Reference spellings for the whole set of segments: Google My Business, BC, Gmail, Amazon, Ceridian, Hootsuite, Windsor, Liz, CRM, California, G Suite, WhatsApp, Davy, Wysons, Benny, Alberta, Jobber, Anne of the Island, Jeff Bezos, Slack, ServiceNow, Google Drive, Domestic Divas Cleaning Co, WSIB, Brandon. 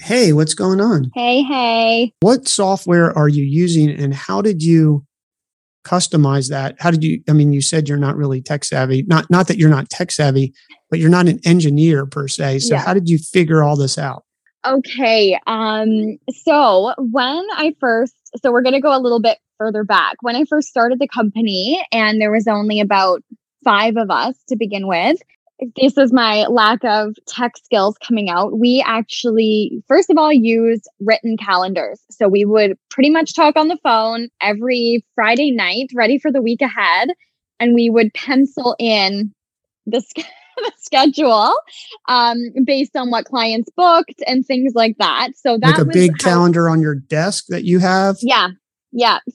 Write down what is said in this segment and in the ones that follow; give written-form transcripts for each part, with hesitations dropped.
Hey, what's going on? Hey. What software are you using and how did you customize that? You said you're not really tech savvy, not that you're not tech savvy, but you're not an engineer per se. So How did you figure all this out? Okay. So we're going to go a little bit further back. When I first started the company, and there was only about 5 of us to begin with, this is my lack of tech skills coming out. We actually, first of all, used written calendars. So we would pretty much talk on the phone every Friday night, ready for the week ahead. And we would pencil in the schedule based on what clients booked and things like that. So that was like a big calendar on your desk that you have? Yeah.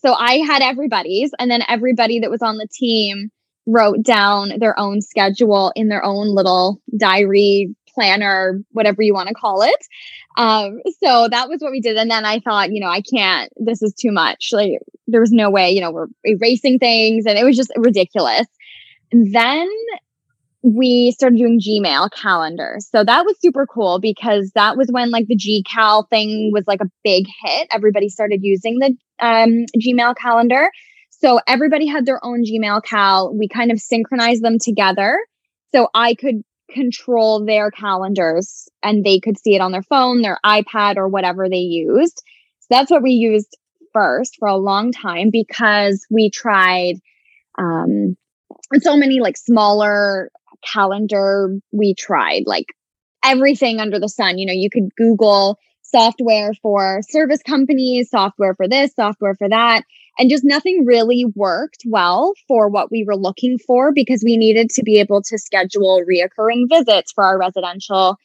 So I had everybody's, and then everybody that was on the team wrote down their own schedule in their own little diary planner, whatever you want to call it. So that was what we did. And then I thought, I can't, this is too much. Like there was no way, we're erasing things, and it was just ridiculous. And then we started doing Gmail calendars. So that was super cool because that was when like the GCal thing was like a big hit. Everybody started using the Gmail calendar. So everybody had their own Gmail cal. We kind of synchronized them together. So I could control their calendars and they could see it on their phone, their iPad, or whatever they used. So that's what we used first for a long time because we tried so many like smaller calendar. We tried like everything under the sun. You could Google software for service companies, software for this, software for that. And just nothing really worked well for what we were looking for because we needed to be able to schedule reoccurring visits for our residential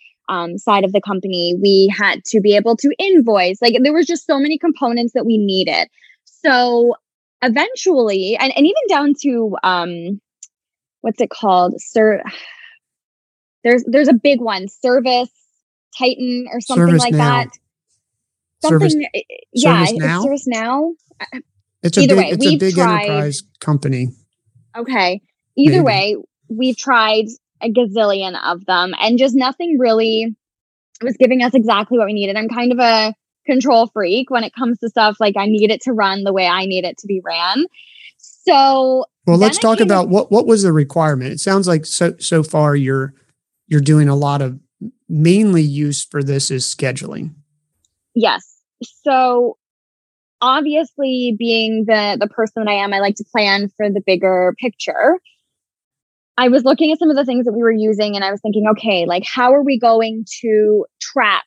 side of the company. We had to be able to invoice. Like there was just so many components that we needed. So eventually, and even down to, what's it called? There's a big one, Service Titan or something like that. ServiceNow. It's either way, it's a big enterprise company. Okay. Either way, we've tried a gazillion of them and just nothing really was giving us exactly what we needed. I'm kind of a control freak when it comes to stuff. Like I need it to run the way I need it to be ran. So, well, let's talk about what was the requirement. It sounds like so far you're doing a lot of mainly use for this is scheduling. Yes. So obviously, being the person that I am, I like to plan for the bigger picture. I was looking at some of the things that we were using and I was thinking, okay, like how are we going to track,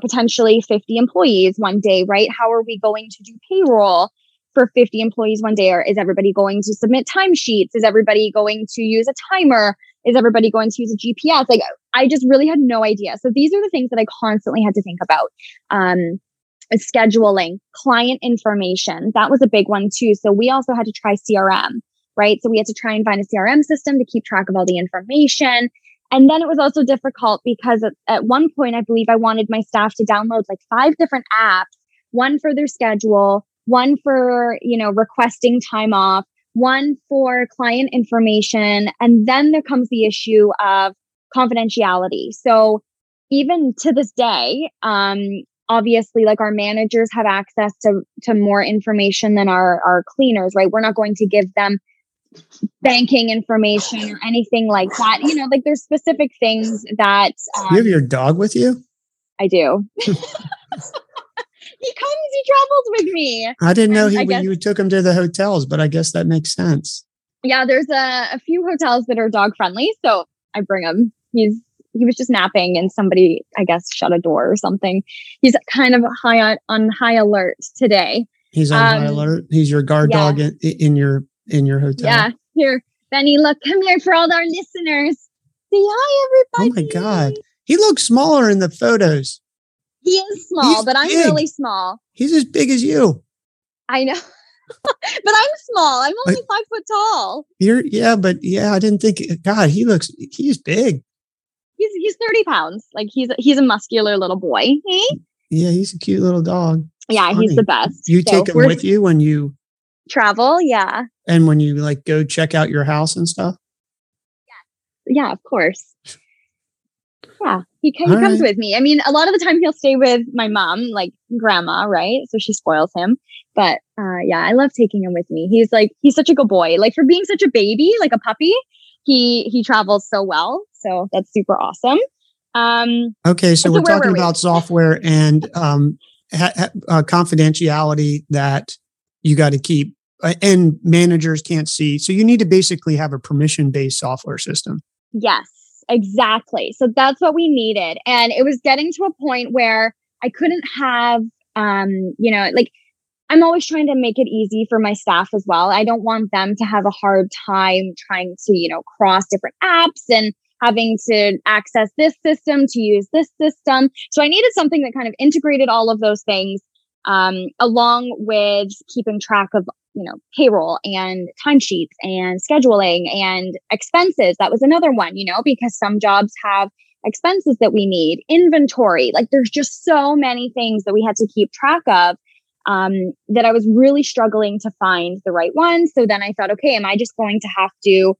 potentially 50 employees one day, right? How are we going to do payroll for 50 employees one day? Or is everybody going to submit timesheets? Is everybody going to use a timer? Is everybody going to use a GPS? Like I just really had no idea. So these are the things that I constantly had to think about. Scheduling, client information. That was a big one too. So we also had to try CRM, right? So we had to try and find a CRM system to keep track of all the information. And then it was also difficult because at one point, I believe I wanted my staff to download like 5 different apps, one for their schedule, one for, requesting time off, one for client information. And then there comes the issue of confidentiality. So even to this day, obviously, like our managers have access to more information than our cleaners, right? We're not going to give them banking information or anything like that. Like there's specific things that... you have your dog with you? I do. He travels with me. I didn't know you took him to the hotels, but I guess that makes sense. Yeah, there's a few hotels that are dog friendly. So I bring him. He was just napping and somebody, I guess, shut a door or something. He's kind of on high alert today. He's on high alert. He's your guard dog in your hotel. Yeah. Here, Benny, look, come here for all our listeners. Say hi, everybody. Oh my God. He looks smaller in the photos. He is small, but I'm really small. He's as big as you. I know. But I'm small. I'm only 5 foot tall. I didn't think, God, he's big. He's 30 pounds. Like he's a muscular little boy. Hey? Yeah, he's a cute little dog. Yeah, funny. He's the best. You take him with you when you travel, yeah. And when you like go check out your house and stuff? Yeah, of course. yeah, he comes with me. I mean, a lot of the time he'll stay with my mom, like grandma, right? So she spoils him. But yeah, I love taking him with me. He's such a good boy. Like for being such a baby, like a puppy, he travels so well. So that's super awesome. Okay, so we're talking about software and confidentiality that you got to keep, and managers can't see. So you need to basically have a permission-based software system. Yes, exactly. So that's what we needed. And it was getting to a point where I couldn't have, I'm always trying to make it easy for my staff as well. I don't want them to have a hard time trying to, cross different apps and having to access this system to use this system. So I needed something that kind of integrated all of those things, along with keeping track of, payroll and timesheets and scheduling and expenses. That was another one, because some jobs have expenses that we need, inventory. Like there's just so many things that we had to keep track of, that I was really struggling to find the right one. So then I thought, okay, am I just going to have to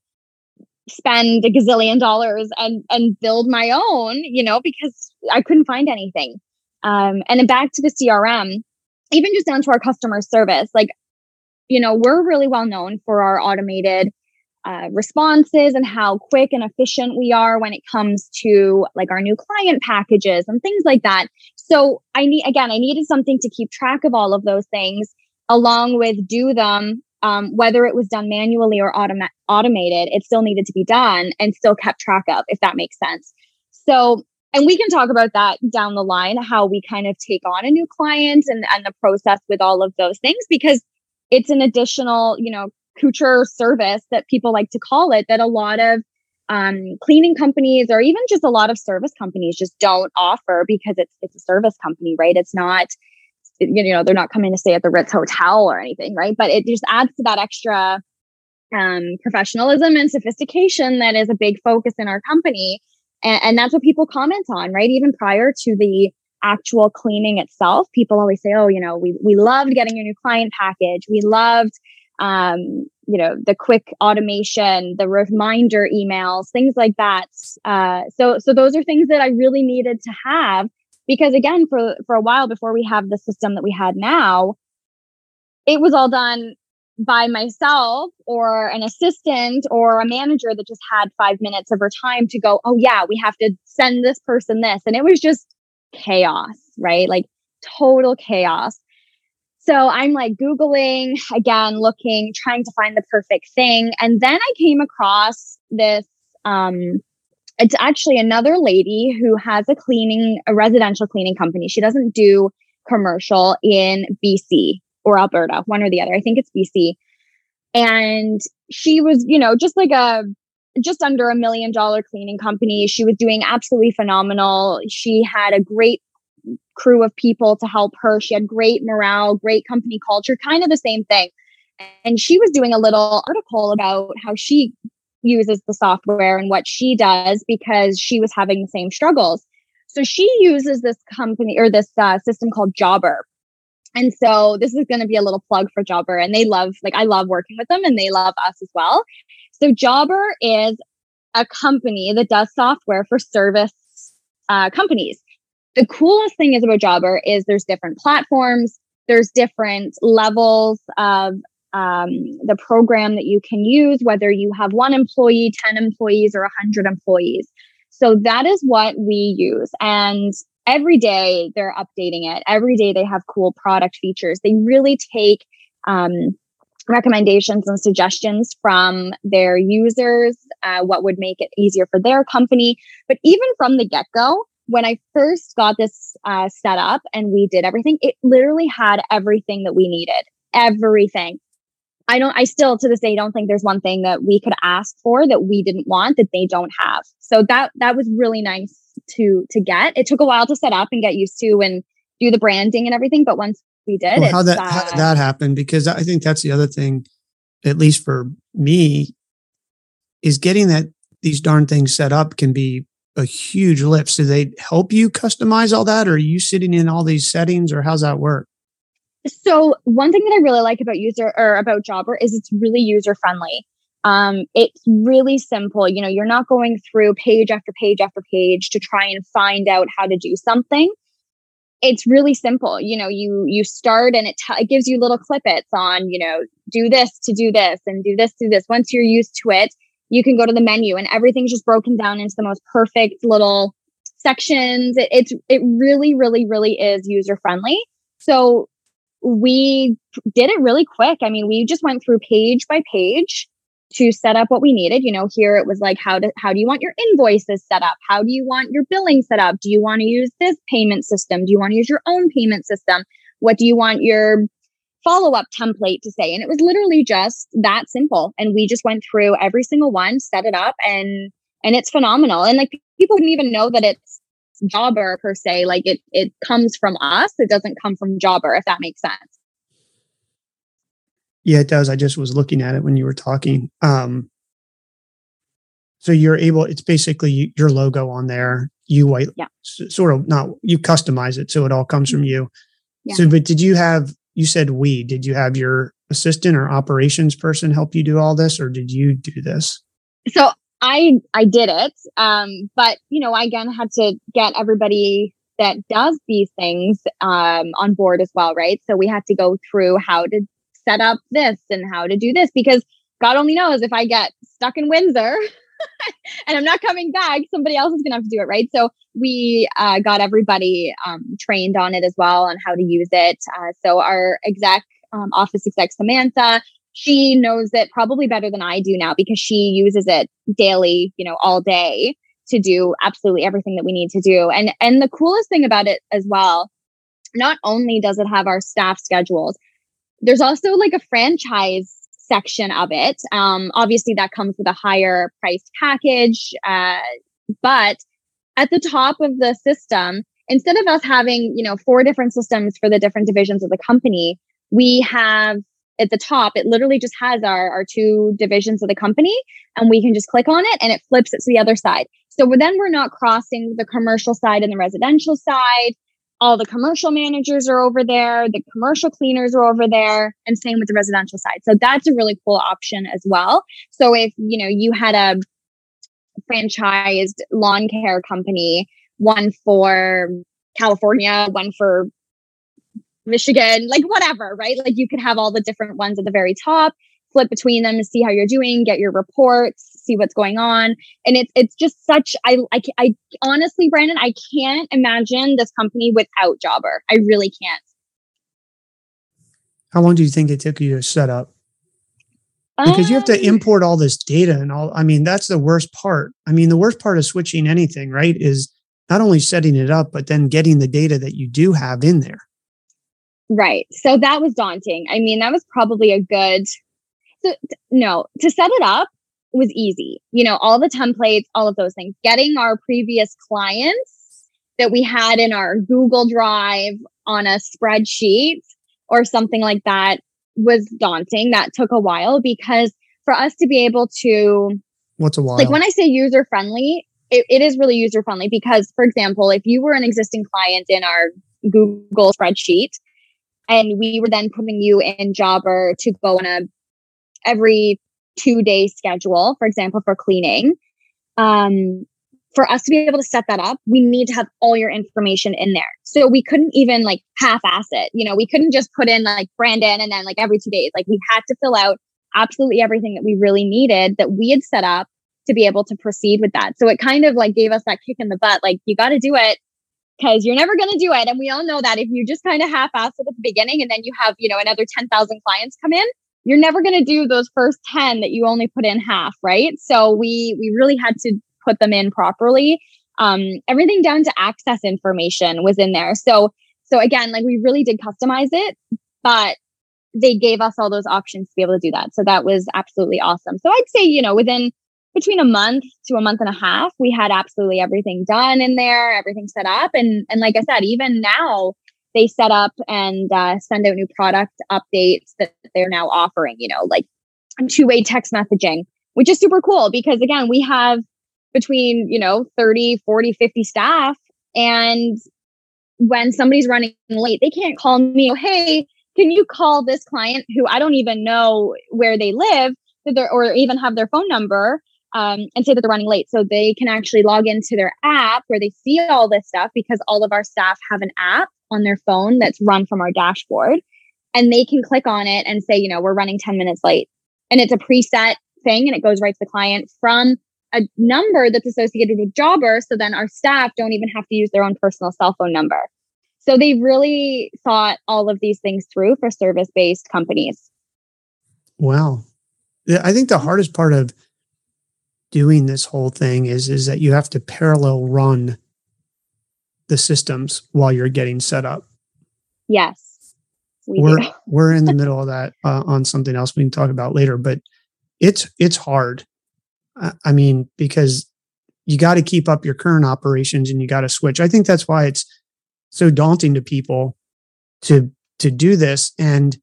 spend a gazillion dollars and build my own, because I couldn't find anything. And then back to the CRM, even just down to our customer service, we're really well known for our automated responses and how quick and efficient we are when it comes to our new client packages and things like that. So I needed something to keep track of all of those things, along with do them. Whether it was done manually or automated, it still needed to be done and still kept track of, if that makes sense. So, and we can talk about that down the line, how we kind of take on a new client and the process with all of those things, because it's an additional, couture service that people like to call it, that a lot of cleaning companies or even just a lot of service companies just don't offer, because it's a service company, right? It's not... they're not coming to stay at the Ritz Hotel or anything, right? But it just adds to that extra professionalism and sophistication that is a big focus in our company. And that's what people comment on, right? Even prior to the actual cleaning itself, people always say, oh, we loved getting your new client package. We loved, the quick automation, the reminder emails, things like that. So those are things that I really needed to have. Because again, for a while before we have the system that we had now, it was all done by myself or an assistant or a manager that just had 5 minutes of her time to go, oh yeah, we have to send this person this. And it was just chaos, right? Like total chaos. So I'm Googling, again, looking, trying to find the perfect thing. And then I came across this, it's actually another lady who has a residential cleaning company. She doesn't do commercial in BC or Alberta, one or the other. I think it's BC. And she was, just under $1 million cleaning company. She was doing absolutely phenomenal. She had a great crew of people to help her. She had great morale, great company culture, kind of the same thing. And she was doing a little article about how she uses the software and what she does, because she was having the same struggles. So she uses this company or this system called Jobber. And so this is going to be a little plug for Jobber, and they love, I love working with them and they love us as well. So Jobber is a company that does software for service companies. The coolest thing is about Jobber is there's different platforms, there's different levels of the program that you can use, whether you have 1 employee, 10 employees, or 100 employees. So that is what we use. And every day they're updating it. Every day they have cool product features. They really take recommendations and suggestions from their users, what would make it easier for their company. But even from the get-go, when I first got this set up and we did everything, it literally had everything that we needed. Everything. I still to this day don't think there's one thing that we could ask for that we didn't want, that they don't have. So that was really nice to get. It took a while to set up and get used to and do the branding and everything, but once we did, how did that happen? Because I think that's the other thing, at least for me, is getting these darn things set up can be a huge lift. So they help you customize all that, or are you sitting in all these settings, or how's that work? So one thing that I really like about about Jobber is it's really user friendly. It's really simple. You know, you're not going through page after page after page to try and find out how to do something. It's really simple. You know, you start and it gives you little snippets on, you know, do this to do this and do this to this. Once you're used to it, you can go to the menu and everything's just broken down into the most perfect little sections. It really, really, really is user friendly. So we did it really quick. I mean, we just went through page by page to set up what we needed. You know, here it was like, how do you want your invoices set up? How do you want your billing set up? Do you want to use this payment system? Do you want to use your own payment system? What do you want your follow-up template to say? And it was literally just that simple. And we just went through every single one, set it up, and it's phenomenal. And like, people wouldn't even know that it's Jobber per se. Like it comes from us. It doesn't come from Jobber, if that makes sense. Yeah, it does. I just was looking at it when you were talking. So it's basically your logo on there. You customize it. So it all comes from you. Yeah. So, but did you have your assistant or operations person help you do all this, or did you do this? So I did it. But you know, I again had to get everybody that does these things on board as well. Right. So we had to go through how to set up this and how to do this, because God only knows if I get stuck in Windsor and I'm not coming back, somebody else is going to have to do it. Right. So we got everybody trained on it as well, on how to use it. So our office exec, Samantha, she knows it probably better than I do now, because she uses it daily, you know, all day to do absolutely everything that we need to do. And the coolest thing about it as well, not only does it have our staff schedules, there's also like a franchise section of it. Obviously that comes with a higher priced package. But at the top of the system, instead of us having, you know, 4 different systems for the different divisions of the company, we have at the top, it literally just has our 2 divisions of the company, and we can just click on it and it flips it to the other side. So then we're not crossing the commercial side and the residential side. All the commercial managers are over there. The commercial cleaners are over there, and same with the residential side. So that's a really cool option as well. So if, you know, you had a franchised lawn care company, one for California, one for Michigan, like whatever, right? Like you could have all the different ones at the very top, flip between them and see how you're doing, get your reports, see what's going on. And it's just such, I honestly, Brandon, I can't imagine this company without Jobber. I really can't. How long do you think it took you to set up? Because you have to import all this data and all. I mean, that's the worst part. I mean, the worst part of switching anything, right, is not only setting it up, but then getting the data that you do have in there. Right. So that was daunting. I mean, that was probably to set it up was easy. You know, all the templates, all of those things, getting our previous clients that we had in our Google Drive on a spreadsheet or something like that was daunting. That took a while, because for us to be able to... What's a while? Like when I say user-friendly, it is really user-friendly, because, for example, if you were an existing client in our Google spreadsheet and we were then putting you in Jobber to go on every 2-day schedule, for example, for cleaning, for us to be able to set that up, we need to have all your information in there. So we couldn't even like half-ass it. You know, we couldn't just put in like Brandon and then like every 2 days, like we had to fill out absolutely everything that we really needed that we had set up to be able to proceed with that. So it kind of like gave us that kick in the butt. Like, you got to do it, because you're never going to do it. And we all know that if you just kind of half-ass it at the beginning, and then you have, you know, another 10,000 clients come in, you're never going to do those first 10 that you only put in half, right? So we really had to put them in properly. Everything down to access information was in there. So again, like we really did customize it, but they gave us all those options to be able to do that. So that was absolutely awesome. So I'd say, you know, between a month to a month and a half, we had absolutely everything done in there, everything set up. And like I said, even now, they set up and send out new product updates that they're now offering, you know, like 2-way text messaging, which is super cool, because again, we have between, you know, 30, 40, 50 staff. And when somebody's running late, they can't call me, hey, can you call this client who I don't even know where they live? that they're, or even have their phone number and say that they're running late. So they can actually log into their app where they see all this stuff, because all of our staff have an app on their phone that's run from our dashboard, and they can click on it and say, you know, we're running 10 minutes late. And it's a preset thing, and it goes right to the client from a number that's associated with Jobber. So then our staff don't even have to use their own personal cell phone number. So they really thought all of these things through for service-based companies. Wow. I think the hardest part of doing this whole thing is that you have to parallel run the systems while you're getting set up. Yes. We're in the middle of that on something else we can talk about later, but it's hard. I mean, because you got to keep up your current operations and you got to switch. I think that's why it's so daunting to people to do this. And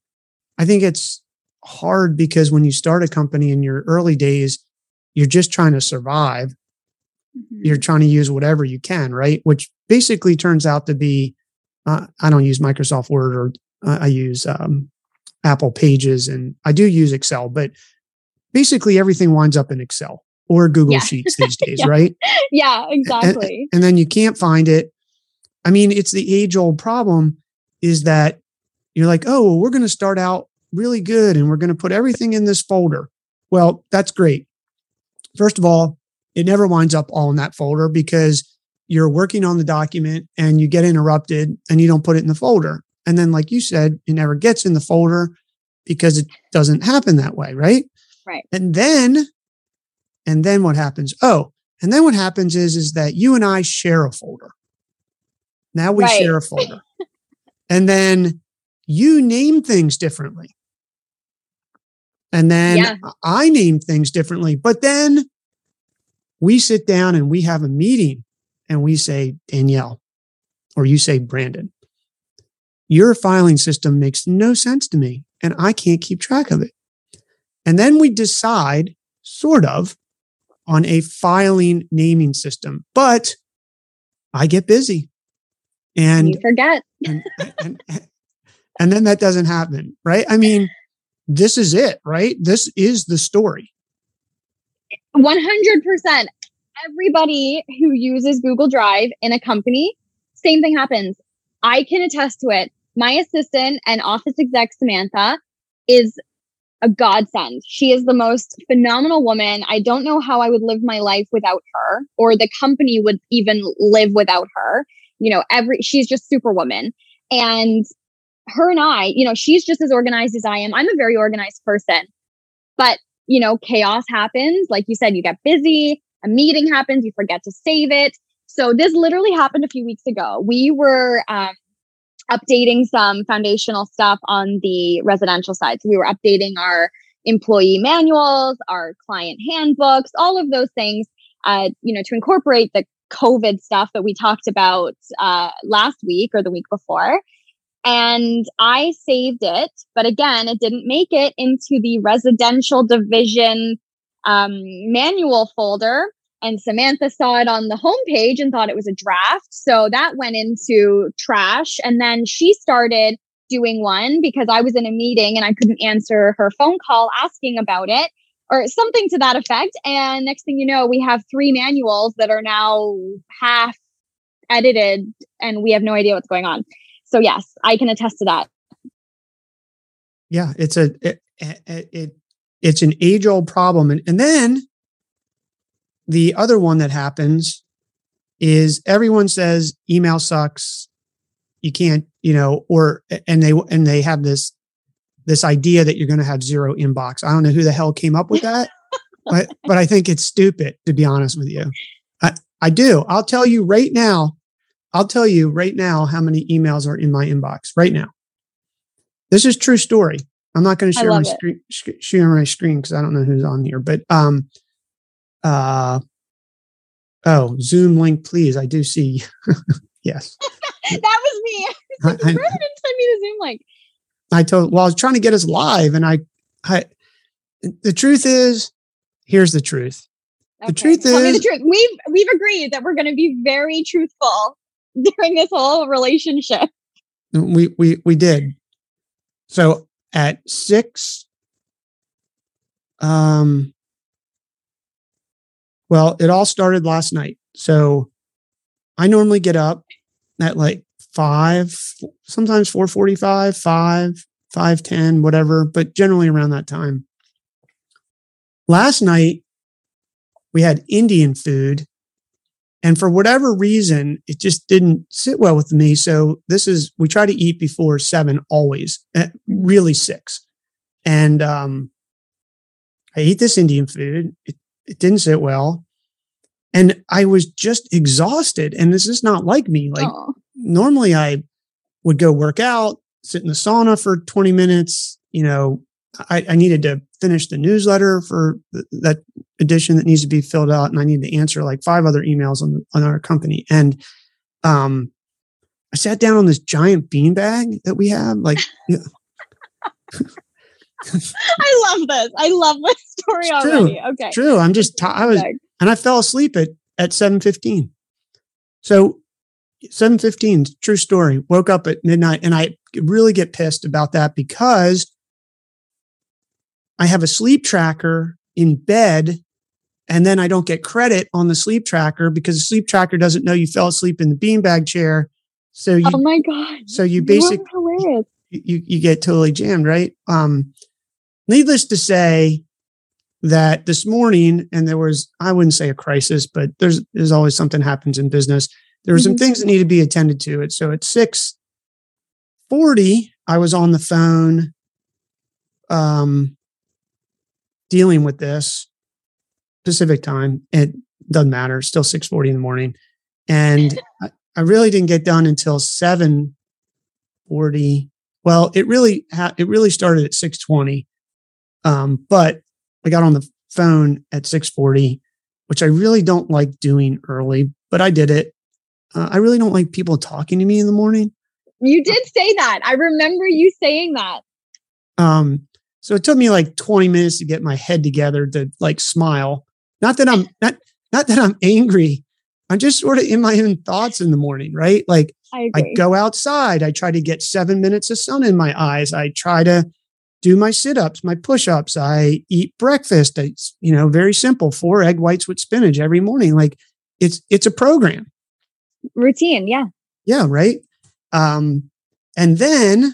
I think it's hard because when you start a company in your early days, you're just trying to survive. Mm-hmm. You're trying to use whatever you can, right? Which basically turns out to be, I don't use Microsoft Word, or I use Apple Pages, and I do use Excel, but basically everything winds up in Excel or Google Sheets these days, right? Yeah, exactly. And then you can't find it. I mean, it's the age-old problem is that you're like, oh, well, we're going to start out really good and we're going to put everything in this folder. Well, that's great. First of all, it never winds up all in that folder because you're working on the document and you get interrupted and you don't put it in the folder. And then, like you said, it never gets in the folder because it doesn't happen that way, right? Right. And then what happens? Oh, and then what happens is that you and I share a folder. Now we share a folder. And then you name things differently. And then I name things differently. But then we sit down and we have a meeting and we say, Danielle, or you say, Brandon, your filing system makes no sense to me and I can't keep track of it. And then we decide, sort of, on a filing naming system. But I get busy. And you forget. and then that doesn't happen, right? I mean, this is it, right? This is the story. 100%. Everybody who uses Google Drive in a company, same thing happens. I can attest to it. My assistant and office exec, Samantha, is a godsend. She is the most phenomenal woman. I don't know how I would live my life without her, or the company would even live without her. You know, she's just superwoman. And her and I, you know, she's just as organized as I am. I'm a very organized person, but you know, chaos happens. Like you said, you get busy, a meeting happens, you forget to save it. So this literally happened a few weeks ago. We were updating some foundational stuff on the residential side. So we were updating our employee manuals, our client handbooks, all of those things, you know, to incorporate the COVID stuff that we talked about last week or the week before. And I saved it, but again, it didn't make it into the residential division manual folder. And Samantha saw it on the homepage and thought it was a draft. So that went into trash. And then she started doing one because I was in a meeting and I couldn't answer her phone call asking about it or something to that effect. And next thing you know, we have 3 manuals that are now half edited and we have no idea what's going on. So yes, I can attest to that. Yeah, it's an age-old problem. And then the other one that happens is everyone says email sucks. You can't, you know, and they have this idea that you're going to have zero inbox. I don't know who the hell came up with that, but I think it's stupid, to be honest with you. I do. I'll tell you right now how many emails are in my inbox right now. This is true story. I'm not going to share my screen because I don't know who's on here. But Zoom link, please. I do see. Yes, that was me. I was like, Brandon didn't send me the Zoom link. I was trying to get us live, and I the truth is, here's the truth. Okay. The truth is, tell me the truth. We've agreed that we're going to be very truthful during this whole relationship. We did. So at 6 Well, it all started last night. So I normally get up at like 5, sometimes 4:45, 5:10, whatever, but generally around that time. Last night, we had Indian food, and for whatever reason, it just didn't sit well with me. So we try to eat before 7 always, really 6. And I ate this Indian food. It didn't sit well. And I was just exhausted. And this is not like me. Like, aww. Normally I would go work out, sit in the sauna for 20 minutes. You know, I needed to finish the newsletter for that edition that needs to be filled out. And I need to answer like 5 other emails on our company. And I sat down on this giant beanbag that we have. Like, I love this. I love my story it's already. True. Okay. True. I'm just, I fell asleep at 7:15. So 7:15, true story, woke up at midnight. And I really get pissed about that because I have a sleep tracker in bed, and then I don't get credit on the sleep tracker because the sleep tracker doesn't know you fell asleep in the beanbag chair. So you, oh my God. So you basically, you get totally jammed, right? Needless to say that this morning, and there was, I wouldn't say a crisis, but there's always something happens in business. There were some things that need to be attended to. It. So at 6:40, I was on the phone, dealing with this Pacific time. It doesn't matter. It's still 6:40 in the morning. And I really didn't get done until 7:40. Well, it really started at 6:20. But I got on the phone at 6:40, which I really don't like doing early, but I did it. I really don't like people talking to me in the morning. You did say that. I remember you saying that. So it took me like 20 minutes to get my head together to like smile. Not that I'm angry. I'm just sort of in my own thoughts in the morning, right? Like I go outside. I try to get 7 minutes of sun in my eyes. I try to do my sit-ups, my push-ups. I eat breakfast. It's, you know, very simple, 4 egg whites with spinach every morning. Like it's a program. Routine. Yeah. Yeah. Right. And then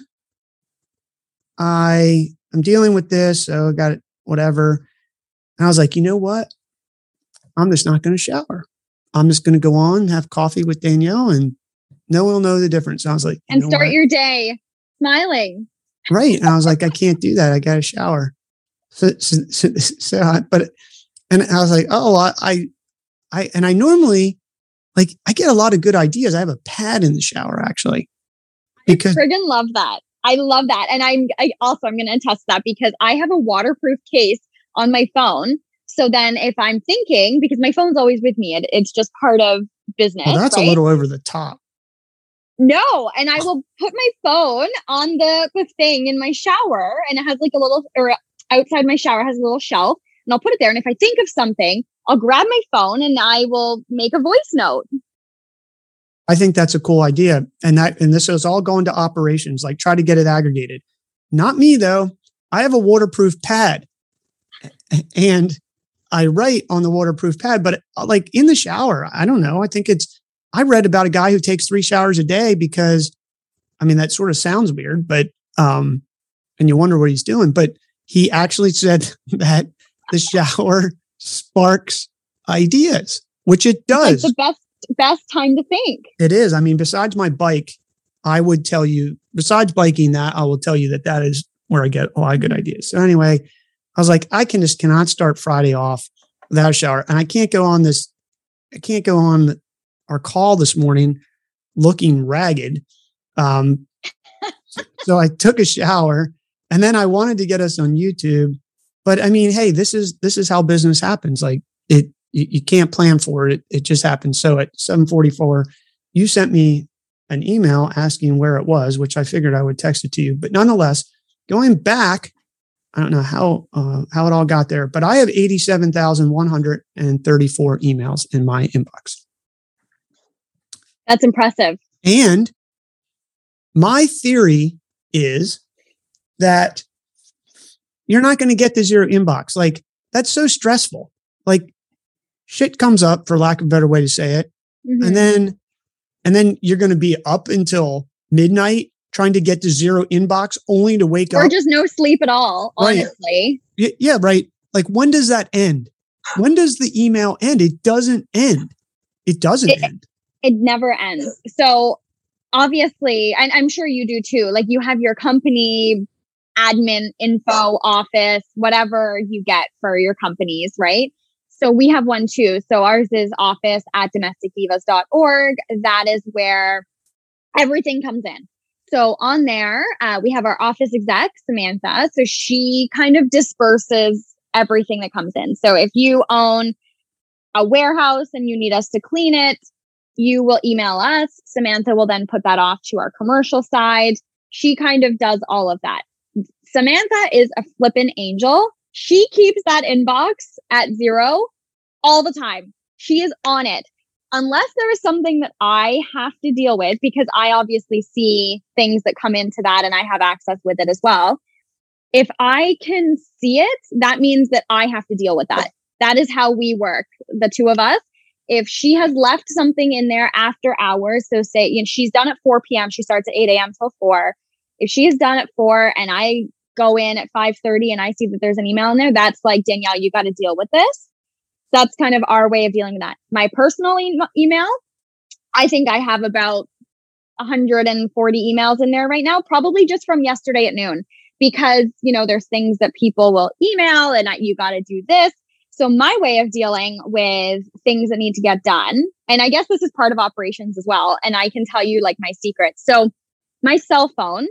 I'm dealing with this. So I got it, whatever. And I was like, you know what? I'm just not going to shower. I'm just going to go on and have coffee with Danielle and no one will know the difference. And I was like, and start your day smiling. Right. And I was like, I can't do that. I got to shower. So I was like, oh, I normally like, I get a lot of good ideas. I have a pad in the shower actually. Because I friggin' love that. I love that. And I'm going to attest that because I have a waterproof case on my phone. So then if I'm thinking, because my phone's always with me, it's just part of business. Well, that's right? A little over the top. No. And I will put my phone on the thing in my shower, and it has like a little, or outside my shower has a little shelf, and I'll put it there. And if I think of something, I'll grab my phone and I will make a voice note. I think that's a cool idea. And this is all going to operations, like try to get it aggregated. Not me though. I have a waterproof pad and I write on the waterproof pad, but like in the shower, I don't know. I read about a guy who takes 3 showers a day because, I mean, that sort of sounds weird, but, and you wonder what he's doing, but he actually said that the shower sparks ideas, which it does. It's the best time to think. It is. I mean, besides my bike, I will tell you that is where I get a lot of good ideas. So anyway, I was like, I cannot start Friday off without a shower. And I can't go on our call this morning looking ragged. So I took a shower, and then I wanted to get us on YouTube. But I mean, hey, this is how business happens. Like you can't plan for it. It just happens. So at 7:44, you sent me an email asking where it was, which I figured I would text it to you. But nonetheless, going back, I don't know how it all got there, but I have 87,134 emails in my inbox. That's impressive. And my theory is that You're not going to get to zero inbox. Like, that's so stressful. Like, shit comes up, for lack of a better way to say it. Mm-hmm. And then you're going to be up until midnight trying to get to zero inbox, only to wake up. Or just no sleep at all, honestly. Right. Yeah, right. Like, when does that end? When does the email end? It doesn't end. It doesn't end. It never ends. So obviously, and I'm sure you do too, like you have your company admin info office, whatever you get for your companies, right? So we have one too. So ours is office@domesticdivas.org. That is where everything comes in. So on there, we have our office exec, Samantha. So she kind of disperses everything that comes in. So if you own a warehouse and you need us to clean it, you will email us. Samantha will then put that off to our commercial side. She kind of does all of that. Samantha is a flippin' angel. She keeps that inbox at zero all the time. She is on it. Unless there is something that I have to deal with, because I obviously see things that come into that and I have access with it as well. If I can see it, that means that I have to deal with that. That is how we work, the two of us. If she has left something in there after hours, so say, you know, she's done at 4 p.m., she starts at 8 a.m. till 4. If she is done at 4 and I go in at 5:30 and I see that there's an email in there, that's like, Danielle, you got to deal with this. That's kind of our way of dealing with that. My personal email, I think I have about 140 emails in there right now, probably just from yesterday at noon, because, you know, there's things that people will email and you got to do this. So my way of dealing with things that need to get done, and I guess this is part of operations as well, and I can tell you like my secret. So my cell phone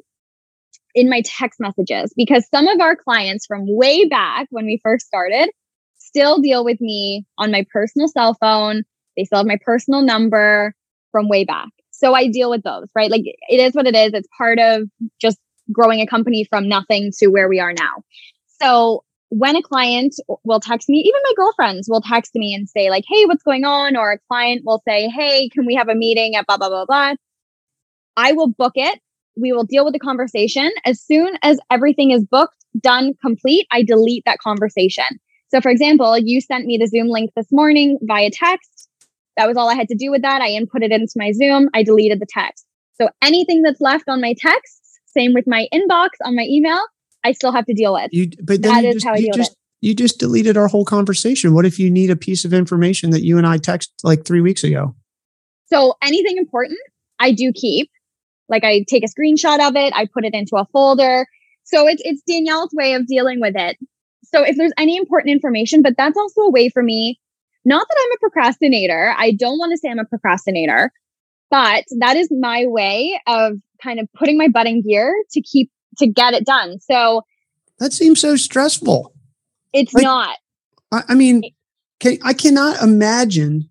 in my text messages, because some of our clients from way back when we first started still deal with me on my personal cell phone. They still have my personal number from way back. So I deal with those, right? Like, it is what it is. It's part of just growing a company from nothing to where we are now. So when a client will text me, even my girlfriends will text me and say like, hey, what's going on? Or a client will say, hey, can we have a meeting at blah, blah, blah, blah. I will book it. We will deal with the conversation. As soon as everything is booked, done, complete, I delete that conversation. So for example, you sent me the Zoom link this morning via text. That was all I had to do with that. I inputted it into my Zoom. I deleted the text. So anything that's left on my texts, same with my inbox on my email, I still have to deal with. You just deleted our whole conversation. What if you need a piece of information that you and I texted like 3 weeks ago? So anything important, I do keep. Like, I take a screenshot of it. I put it into a folder. So it's Danielle's way of dealing with it. So if there's any important information, but that's also a way for me, not that I'm a procrastinator. I don't want to say I'm a procrastinator, but that is my way of kind of putting my butt in gear to get it done. So that seems so stressful. It's like, not. I mean, I cannot imagine.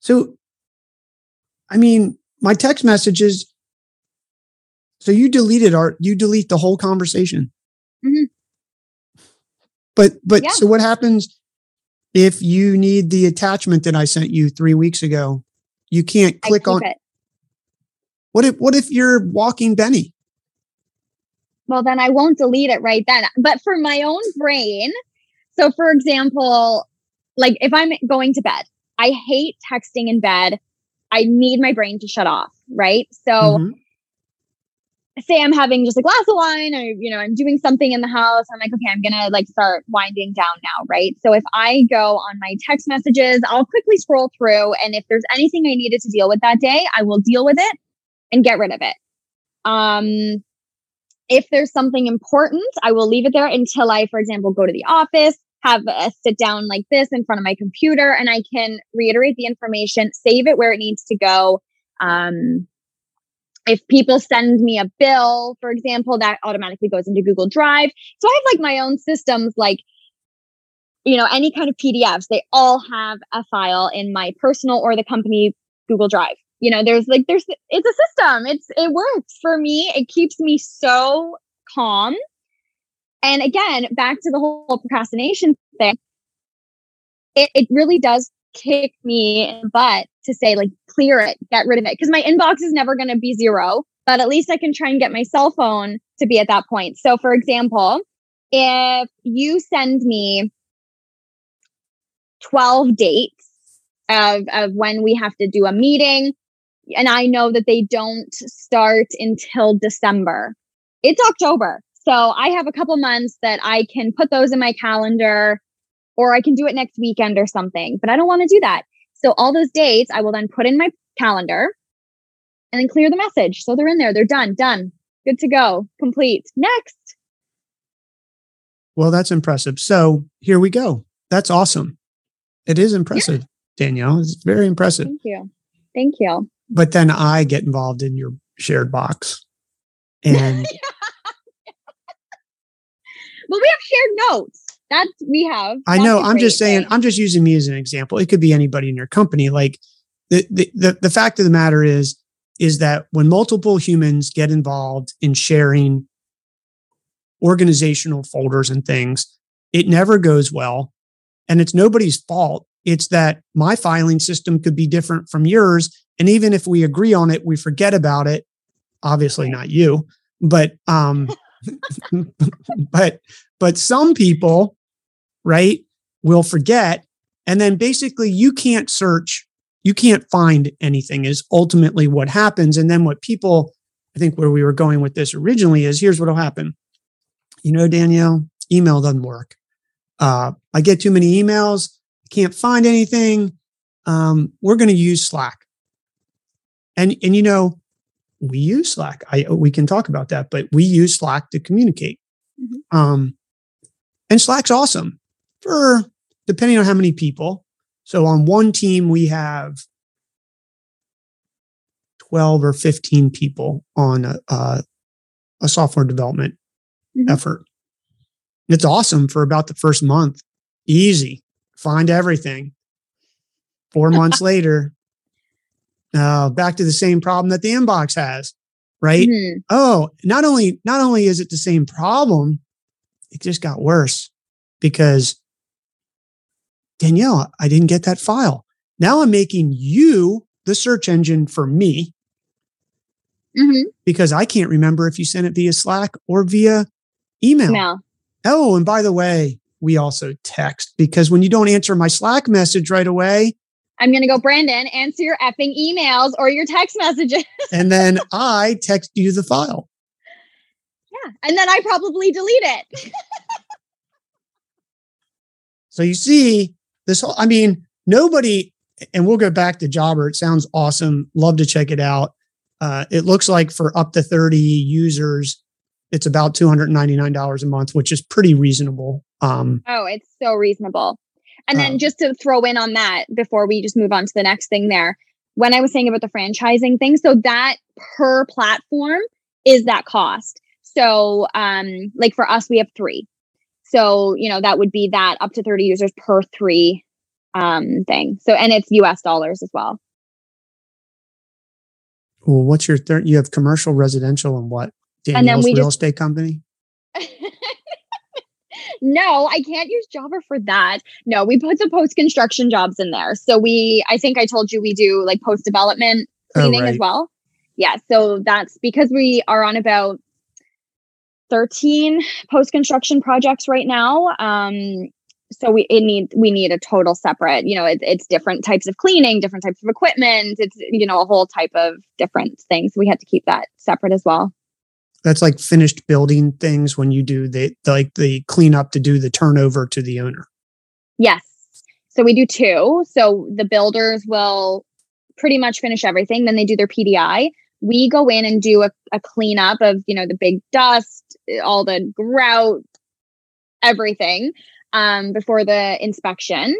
So, I mean, my text messages. So you deleted you delete the whole conversation. Mm-hmm. But yeah. So what happens if you need the attachment that I sent you 3 weeks ago? You can't click on it. What if you're walking Benny? Well, then I won't delete it right then. But for my own brain, so for example, like if I'm going to bed, I hate texting in bed. I need my brain to shut off, right? So say I'm having just a glass of wine or, you know, I'm doing something in the house. I'm like, okay, I'm going to like start winding down now, right? So if I go on my text messages, I'll quickly scroll through. And if there's anything I needed to deal with that day, I will deal with it and get rid of it. If there's something important, I will leave it there until I, for example, go to the office, have a sit down like this in front of my computer, and I can reiterate the information, save it where it needs to go. If people send me a bill, for example, that automatically goes into Google Drive. So I have like my own systems, like, you know, any kind of PDFs, they all have a file in my personal or the company Google Drive. You know, it's a system. It works for me. It keeps me so calm. And again, back to the whole procrastination thing, it really does kick me in the butt to say like, clear it, get rid of it. Cause my inbox is never going to be zero, but at least I can try and get my cell phone to be at that point. So for example, if you send me 12 dates of when we have to do a meeting, and I know that they don't start until December, it's October. So I have a couple months that I can put those in my calendar, or I can do it next weekend or something, but I don't want to do that. So all those dates I will then put in my calendar and then clear the message. So they're in there, they're done, good to go, complete, next. Well, that's impressive. So here we go. That's awesome. It is impressive, yeah. Danielle. It's very impressive. Thank you. But then I get involved in your shared box. And well, we have shared notes. That's we have. I know. I'm just saying, I'm just using me as an example. It could be anybody in your company. Like the fact of the matter is that when multiple humans get involved in sharing organizational folders and things, it never goes well. And it's nobody's fault. It's that my filing system could be different from yours. And even if we agree on it, we forget about it. Obviously not you, but some people, right, will forget. And then basically you can't search, you can't find anything is ultimately what happens. And then what people, I think where we were going with this originally is here's what will happen. You know, Danielle, email doesn't work. I get too many emails. Can't find anything. We're going to use Slack. And you know, we use Slack. We can talk about that, but we use Slack to communicate. Mm-hmm. And Slack's awesome for depending on how many people. So on one team, we have 12 or 15 people on a software development effort. It's awesome for about the first month. Easy. Find everything. 4 months later, back to the same problem that the inbox has, right? Mm-hmm. Oh, not only is it the same problem, it just got worse because Danielle, I didn't get that file. Now I'm making you the search engine for me because I can't remember if you sent it via Slack or via email. No. Oh, and by the way, we also text because when you don't answer my Slack message right away, I'm going to go, Brandon, answer your effing emails or your text messages. And then I text you the file. Yeah. And then I probably delete it. So you see this whole, I mean, nobody, and we'll go back to Jobber. It sounds awesome. Love to check it out. It looks like for up to 30 users, it's about $299 a month, which is pretty reasonable. It's so reasonable. And then just to throw in on that before we just move on to the next thing there, when I was saying about the franchising thing, so that per platform is that cost. So like for us, we have 3. So, you know, that would be that up to 30 users per 3 thing. So, and it's US dollars as well. Well, what's your third? You have commercial, residential, and what? Danielle's real estate company? No, I can't use Jobber for that. No, we put the post-construction jobs in there. So I think I told you we do like post-development cleaning as well. Yeah. So that's because we are on about 13 post-construction projects right now. So we need a total separate, you know, it's different types of cleaning, different types of equipment. It's, you know, a whole type of different things. We had to keep that separate as well. That's like finished building things when you do the cleanup to do the turnover to the owner. Yes. So we do 2. So the builders will pretty much finish everything. Then they do their PDI. We go in and do a cleanup of, you know, the big dust, all the grout, everything before the inspection.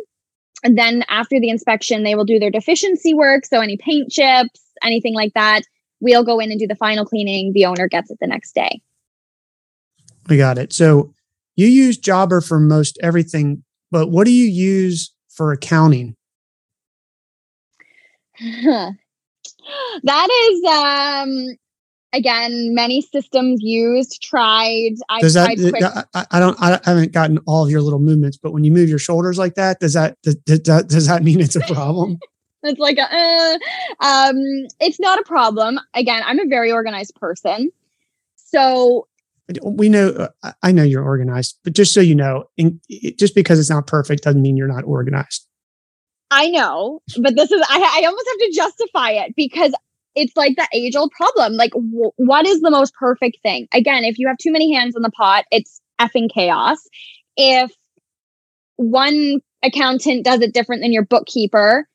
And then after the inspection, they will do their deficiency work. So any paint chips, anything like that. We'll go in and do the final cleaning. The owner gets it the next day. I got it. So you use Jobber for most everything, but what do you use for accounting? That is, again, many systems used, tried. I haven't gotten all of your little movements, but when you move your shoulders like that, does that mean it's a problem? It's like, it's not a problem. Again, I'm a very organized person. So we know, I know you're organized, but just so you know, just because it's not perfect doesn't mean you're not organized. I know, but this is, I almost have to justify it because it's like the age old problem. Like what is the most perfect thing? Again, if you have too many hands in the pot, it's effing chaos. If one accountant does it different than your bookkeeper,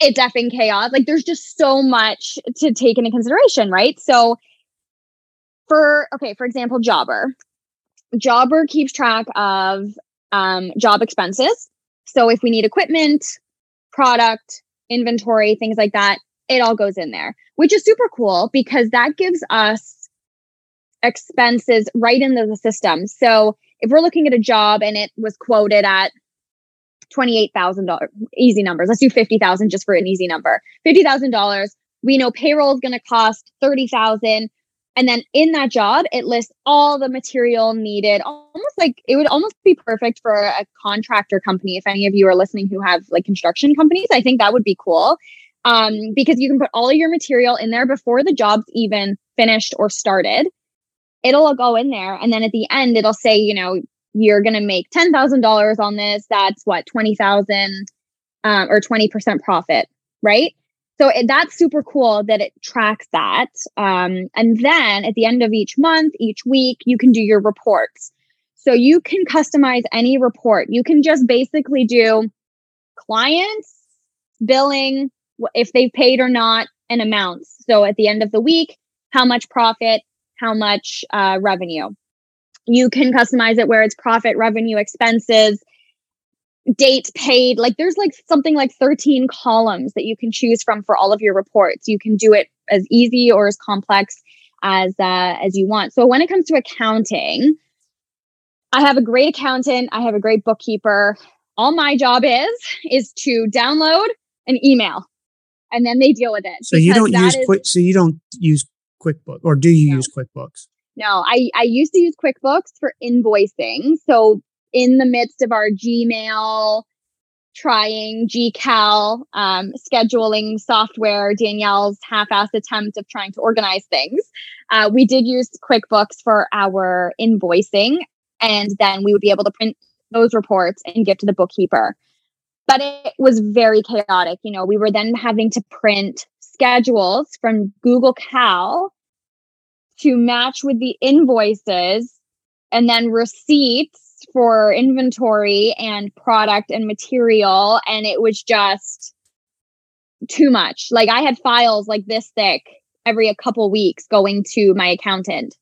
it's effing chaos. Like there's just so much to take into consideration, right? So for example, Jobber keeps track of job expenses. So if we need equipment, product, inventory, things like that, it all goes in there, which is super cool because that gives us expenses right into the system. So if we're looking at a job and it was quoted at $28,000, easy numbers, let's do $50,000 just for an easy number, $50,000, we know payroll is going to cost $30,000. And then in that job, it lists all the material needed, almost like it would almost be perfect for a contractor company. If any of you are listening who have like construction companies, I think that would be cool because you can put all of your material in there before the job's even finished or started. It'll all go in there. And then at the end, it'll say, you know, you're going to make $10,000 on this. That's what, 20,000 or 20% profit, right? So that's super cool that it tracks that. And then at the end of each month, each week, you can do your reports. So you can customize any report. You can just basically do clients, billing, if they've paid or not, and amounts. So at the end of the week, how much profit, how much revenue. You can customize it where it's profit, revenue, expenses, dates paid. Like there's like something like 13 columns that you can choose from for all of your reports. You can do it as easy or as complex as you want. So when it comes to accounting, I have a great accountant. I have a great bookkeeper. All my job is to download an email, and then they deal with it. So you don't use use QuickBooks, or do you use QuickBooks? No, I used to use QuickBooks for invoicing. So in the midst of our Gmail, trying GCal, scheduling software, Danielle's half-assed attempt of trying to organize things, we did use QuickBooks for our invoicing. And then we would be able to print those reports and give to the bookkeeper. But it was very chaotic. You know, we were then having to print schedules from Google Cal to match with the invoices, and then receipts for inventory and product and material. And it was just too much. Like I had files like this thick every a couple weeks going to my accountant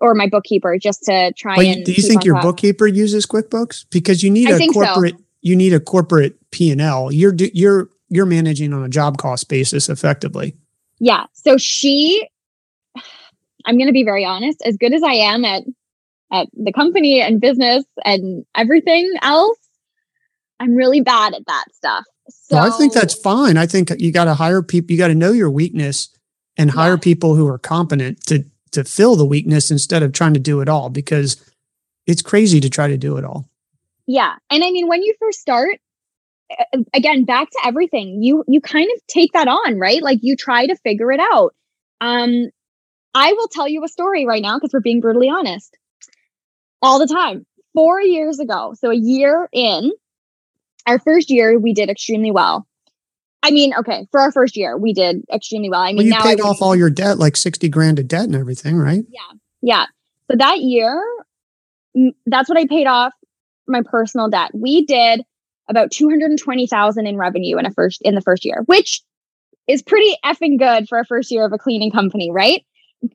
or my bookkeeper just to try and do you think your bookkeeper uses QuickBooks? Because you need a corporate P&L. You're managing on a job cost basis effectively. Yeah. So I'm going to be very honest, as good as I am at the company and business and everything else, I'm really bad at that stuff. So I think that's fine. I think you got to hire people. You got to know your weakness and hire people who are competent to fill the weakness instead of trying to do it all, because it's crazy to try to do it all. Yeah. And I mean, when you first start, again, back to everything, you kind of take that on, right? Like you try to figure it out. I will tell you a story right now because we're being brutally honest. All the time. 4 years ago. So a year in, our first year, we did extremely well. I mean, okay, for our first year, we did extremely well. I mean, well, you now paid off all your debt, like 60 grand of debt and everything, right? Yeah. Yeah. So that year, that's what I paid off my personal debt. We did about 220,000 in revenue in the first year, which is pretty effing good for a first year of a cleaning company, right?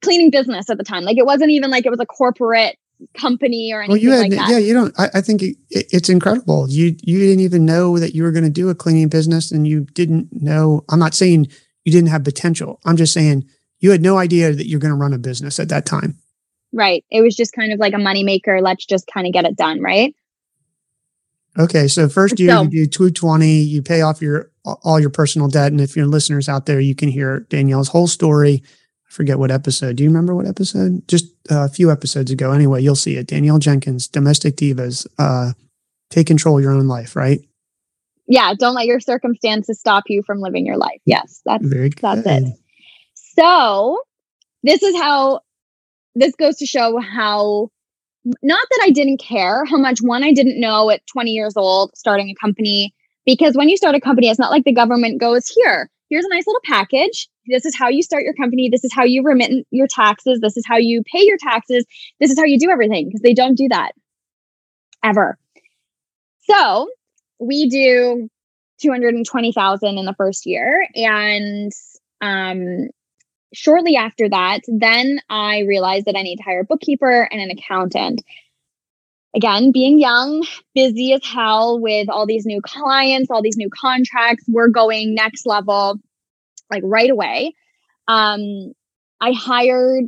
Cleaning business at the time. Like it wasn't even like it was a corporate company or anything like that. Yeah, you don't. I think it's incredible. You didn't even know that you were going to do a cleaning business, and you didn't know. I'm not saying you didn't have potential. I'm just saying you had no idea that you're going to run a business at that time. Right. It was just kind of like a moneymaker. Let's just kind of get it done, right? Okay. So first year you do 220. You pay off all your personal debt, and if your listeners out there, you can hear Danielle's whole story. Forget what episode. Do you remember what episode? Just a few episodes ago. Anyway, you'll see it. Danielle Jenkins, Domestic Divas, take control of your own life, right? Yeah. Don't let your circumstances stop you from living your life. Yes. That's it. So this is how this goes to show how, not that I didn't care, how much, one, I didn't know at 20 years old starting a company, because when you start a company, it's not like the government goes, here's a nice little package. This is how you start your company. This is how you remit your taxes. This is how you pay your taxes. This is how you do everything, because they don't do that ever. So we do $220,000 in the first year. And shortly after that, then I realized that I need to hire a bookkeeper and an accountant. Again, being young, busy as hell with all these new clients, all these new contracts, we're going next level, like right away. I hired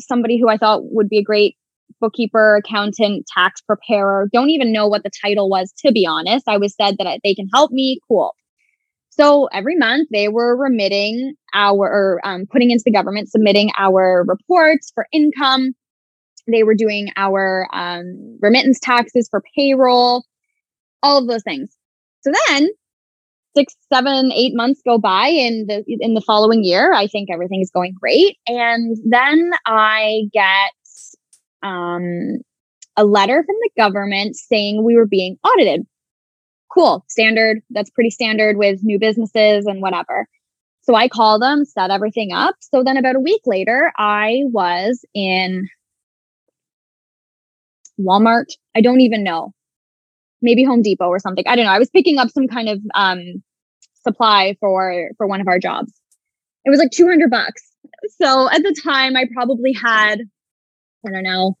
somebody who I thought would be a great bookkeeper, accountant, tax preparer. Don't even know what the title was, to be honest. I was said that they can help me. Cool. So every month they were remitting putting into the government, submitting our reports for income. They were doing our remittance taxes for payroll, all of those things. So then 6, 7, 8 months go by, and in the following year, I think everything is going great. And then I get a letter from the government saying we were being audited. Cool. Standard. That's pretty standard with new businesses and whatever. So I call them, set everything up. So then about a week later, I was in Walmart. I don't even know. Maybe Home Depot or something. I don't know. I was picking up some kind of supply for one of our jobs. It was like $200. So at the time I probably had, I don't know,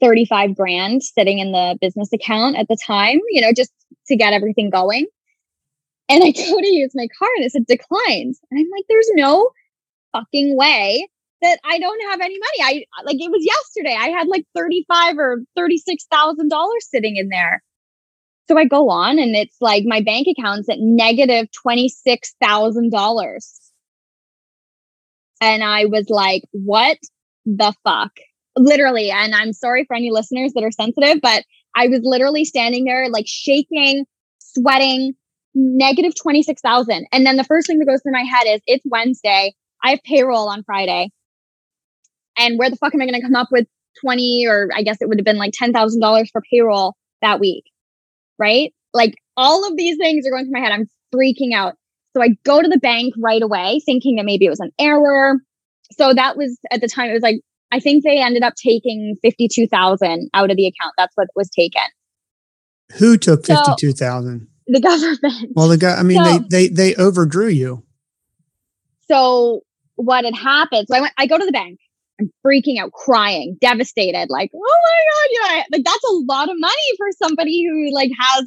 35 grand sitting in the business account at the time, you know, just to get everything going. And I go to use my card and it said declined. And I'm like, there's no fucking way that I don't have any money. I like, it was yesterday. I had like $35,000 or $36,000 sitting in there. So I go on and it's like my bank account's at negative $26,000. And I was like, what the fuck? Literally. And I'm sorry for any listeners that are sensitive, but I was literally standing there like shaking, sweating, negative $26,000. And then the first thing that goes through my head is, it's Wednesday. I have payroll on Friday. And where the fuck am I going to come up with 20, or I guess it would have been like $10,000 for payroll that week. Right? Like all of these things are going through my head. I'm freaking out. So I go to the bank right away thinking that maybe it was an error. So that was, at the time, it was like, I think they ended up taking $52,000 out of the account. That's what was taken. Who took $52,000? The government. Well, they overdrew you. So what had happened, so I go to the bank. I'm freaking out, crying, devastated, like, oh my God, yeah, like that's a lot of money for somebody who like has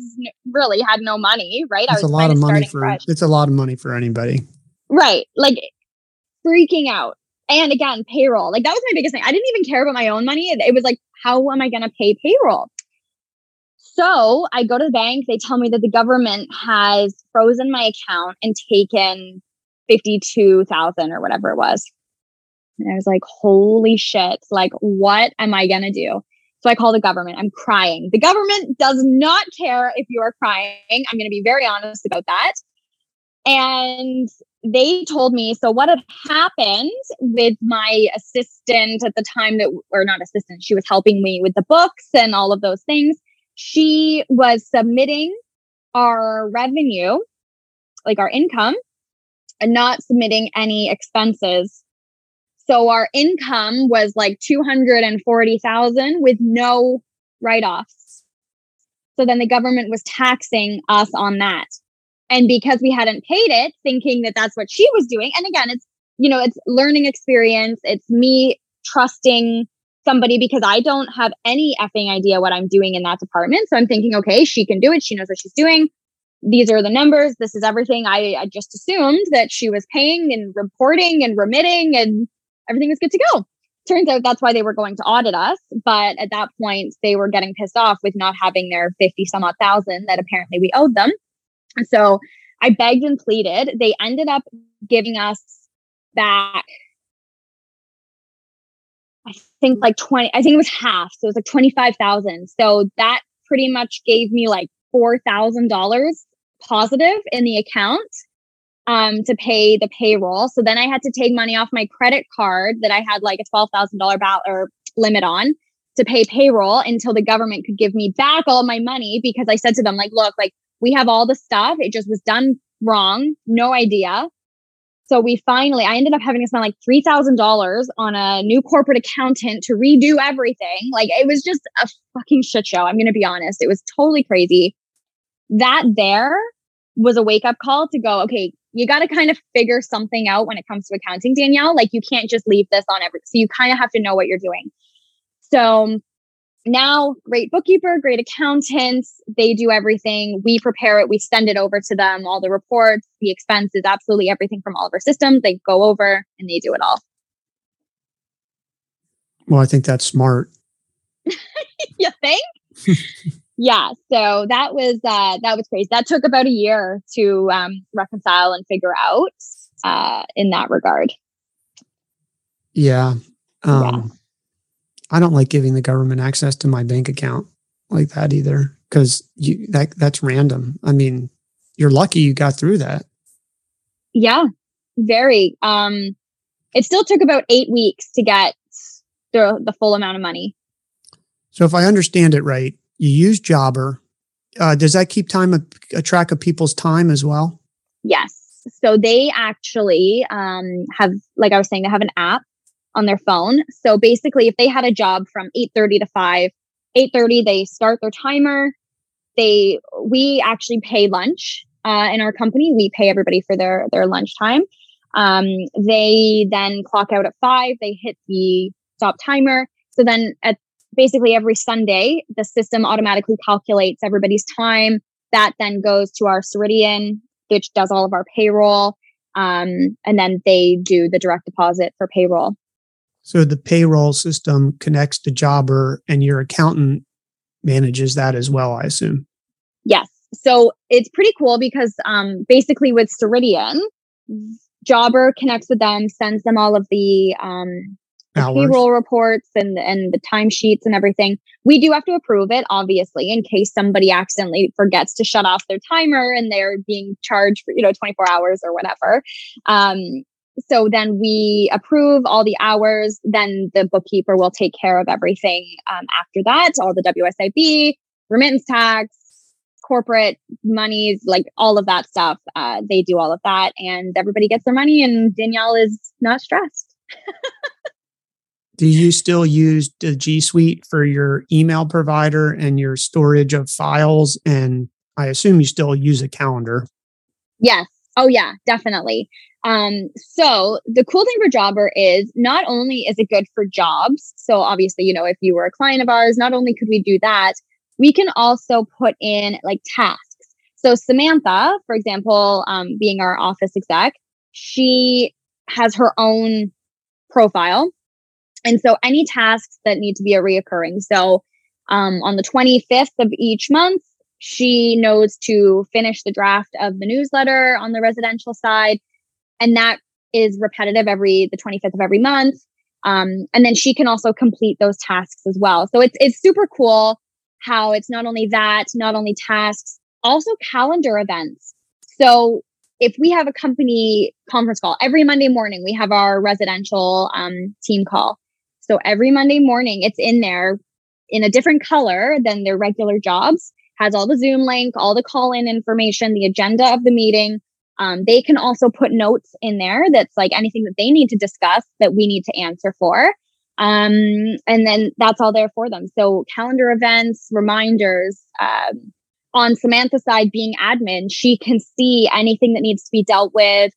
really had no money, right? It's a lot of money it's a lot of money for anybody. Right. Like freaking out. And again, payroll. Like that was my biggest thing. I didn't even care about my own money. It was like, how am I going to pay payroll? So I go to the bank. They tell me that the government has frozen my account and taken $52,000 or whatever it was. And I was like, holy shit, like, what am I going to do? So I call the government. I'm crying. The government does not care if you are crying. I'm going to be very honest about that. And they told me, so what had happened with my assistant at the time she was helping me with the books and all of those things. She was submitting our revenue, like our income, and not submitting any expenses. So our income was like $240,000 with no write-offs. So then the government was taxing us on that. And because we hadn't paid it, thinking that that's what she was doing. And again, it's learning experience. It's me trusting somebody because I don't have any effing idea what I'm doing in that department. So I'm thinking, okay, she can do it. She knows what she's doing. These are the numbers. This is everything. I just assumed that she was paying and reporting and remitting and everything was good to go. Turns out that's why they were going to audit us. But at that point, they were getting pissed off with not having their 50 some odd thousand that apparently we owed them. And so I begged and pleaded. They ended up giving us back, I think like 20, I think it was half. So it was like 25,000. So that pretty much gave me like $4,000 positive in the account. to pay the payroll. So then I had to take money off my credit card that I had like a $12,000 limit on to pay payroll until the government could give me back all my money, because I said to them, like, look, like we have all the stuff. It just was done wrong. No idea. So we finally, I ended up having to spend like $3,000 on a new corporate accountant to redo everything. Like it was just a fucking shit show. I'm going to be honest. It was totally crazy. That there was a wake up call to go, okay, you got to kind of figure something out when it comes to accounting, Danielle. Like you can't just leave this on every, so you kind of have to know what you're doing. So now great bookkeeper, great accountants, they do everything. We prepare it. We send it over to them, all the reports, the expenses, absolutely everything from all of our systems. They go over and they do it all. Well, I think that's smart. You think? Yeah. So that was crazy. That took about a year to reconcile and figure out in that regard. Yeah. I don't like giving the government access to my bank account like that either, because that's random. I mean, you're lucky you got through that. Yeah, very. It still took about 8 weeks to get the full amount of money. So if I understand it right, you use Jobber. Does that keep a track of people's time as well? Yes. So they actually have, like I was saying, they have an app on their phone. So basically, if they had a job from 8:30 to 5, 8:30, they start their timer. We actually pay lunch in our company. We pay everybody for their lunchtime. They then clock out at 5. They hit the stop timer. So then at basically every Sunday, the system automatically calculates everybody's time. That then goes to our Ceridian, which does all of our payroll. And then they do the direct deposit for payroll. So the payroll system connects to Jobber, and your accountant manages that as well, I assume. Yes. So it's pretty cool because basically with Ceridian, Jobber connects with them, sends them all of the payroll reports and the timesheets and everything. We do have to approve it, obviously, in case somebody accidentally forgets to shut off their timer and they're being charged for 24 hours or whatever. So then we approve all the hours. Then the bookkeeper will take care of everything after that. All the WSIB, remittance tax, corporate monies, like all of that stuff. They do all of that and everybody gets their money and Danielle is not stressed. Do you still use the G Suite for your email provider and your storage of files? And I assume you still use a calendar. Yes. Oh, yeah, definitely. So the cool thing for Jobber is not only is it good for jobs. So obviously, if you were a client of ours, not only could we do that, we can also put in like tasks. So Samantha, for example, being our office exec, she has her own profile. And so any tasks that need to be reoccurring. So on the 25th of each month, she knows to finish the draft of the newsletter on the residential side. And that is repetitive the 25th of every month. And then she can also complete those tasks as well. So it's super cool how it's not only tasks, also calendar events. So if we have a company conference call every Monday morning, we have our residential team call. So every Monday morning, it's in there in a different color than their regular jobs, has all the Zoom link, all the call-in information, the agenda of the meeting. They can also put notes in there that's like anything that they need to discuss that we need to answer for. And then that's all there for them. So calendar events, reminders. On Samantha's side, being admin, she can see anything that needs to be dealt with.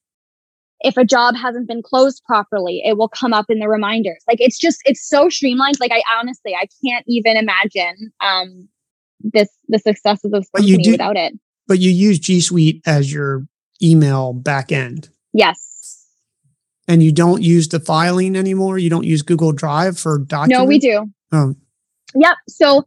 If a job hasn't been closed properly, it will come up in the reminders. Like it's so streamlined. Like I honestly can't even imagine the success of this company without it. But you use G Suite as your email back end. Yes. And you don't use the filing anymore? You don't use Google Drive for documents? No, we do. Oh. Yep. So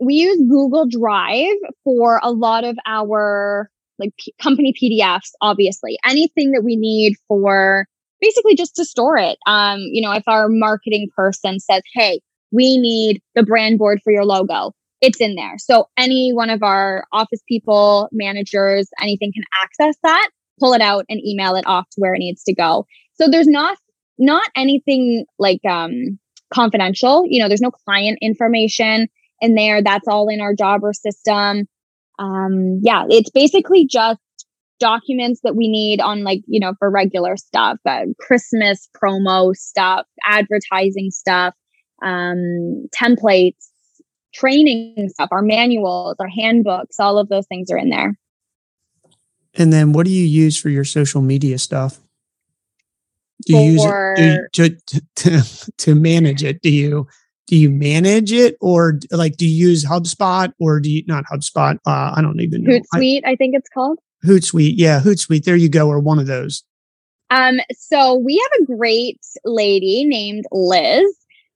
we use Google Drive for a lot of our like company PDFs, obviously. Anything that we need for basically just to store it. If our marketing person says, hey, we need the brand board for your logo. it's in there. So any one of our office people, managers, anything can access that, pull it out and email it off to where it needs to go. So there's not anything like confidential, you know, there's no client information in there. That's all in our Jobber system. Yeah, it's basically just documents that we need on, like, you know, for regular stuff, Christmas promo stuff, advertising stuff, templates, training stuff, our manuals, our handbooks, all of those things are in there. And then what do you use for your social media stuff? Do you use it to manage it? Do you manage it, or like, do you use HubSpot, or do you not HubSpot? I don't even know. Hootsuite, I think it's called. Hootsuite. Yeah. Hootsuite. There you go. Or one of those. So we have a great lady named Liz,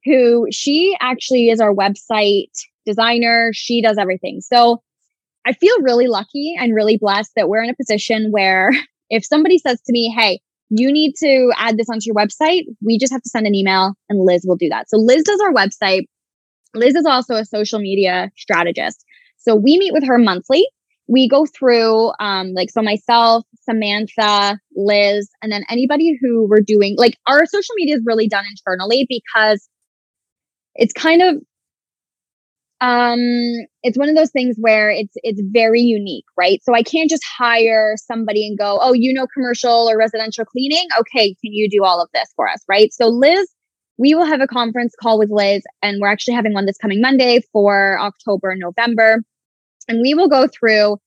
who she actually is our website designer. She does everything. So I feel really lucky and really blessed that we're in a position where if somebody says to me, hey, you need to add this onto your website, we just have to send an email and Liz will do that. So Liz does our website. Liz is also a social media strategist. So we meet with her monthly. We go through, so myself, Samantha, Liz, and then anybody who we're doing, like, our social media is really done internally because it's kind of, it's one of those things where it's very unique, right? So I can't just hire somebody and go, oh, you know, commercial or residential cleaning. Okay. Can you do all of this for us? Right? So Liz, we will have a conference call with Liz, and we're actually having one this coming Monday for October and November. And we will go through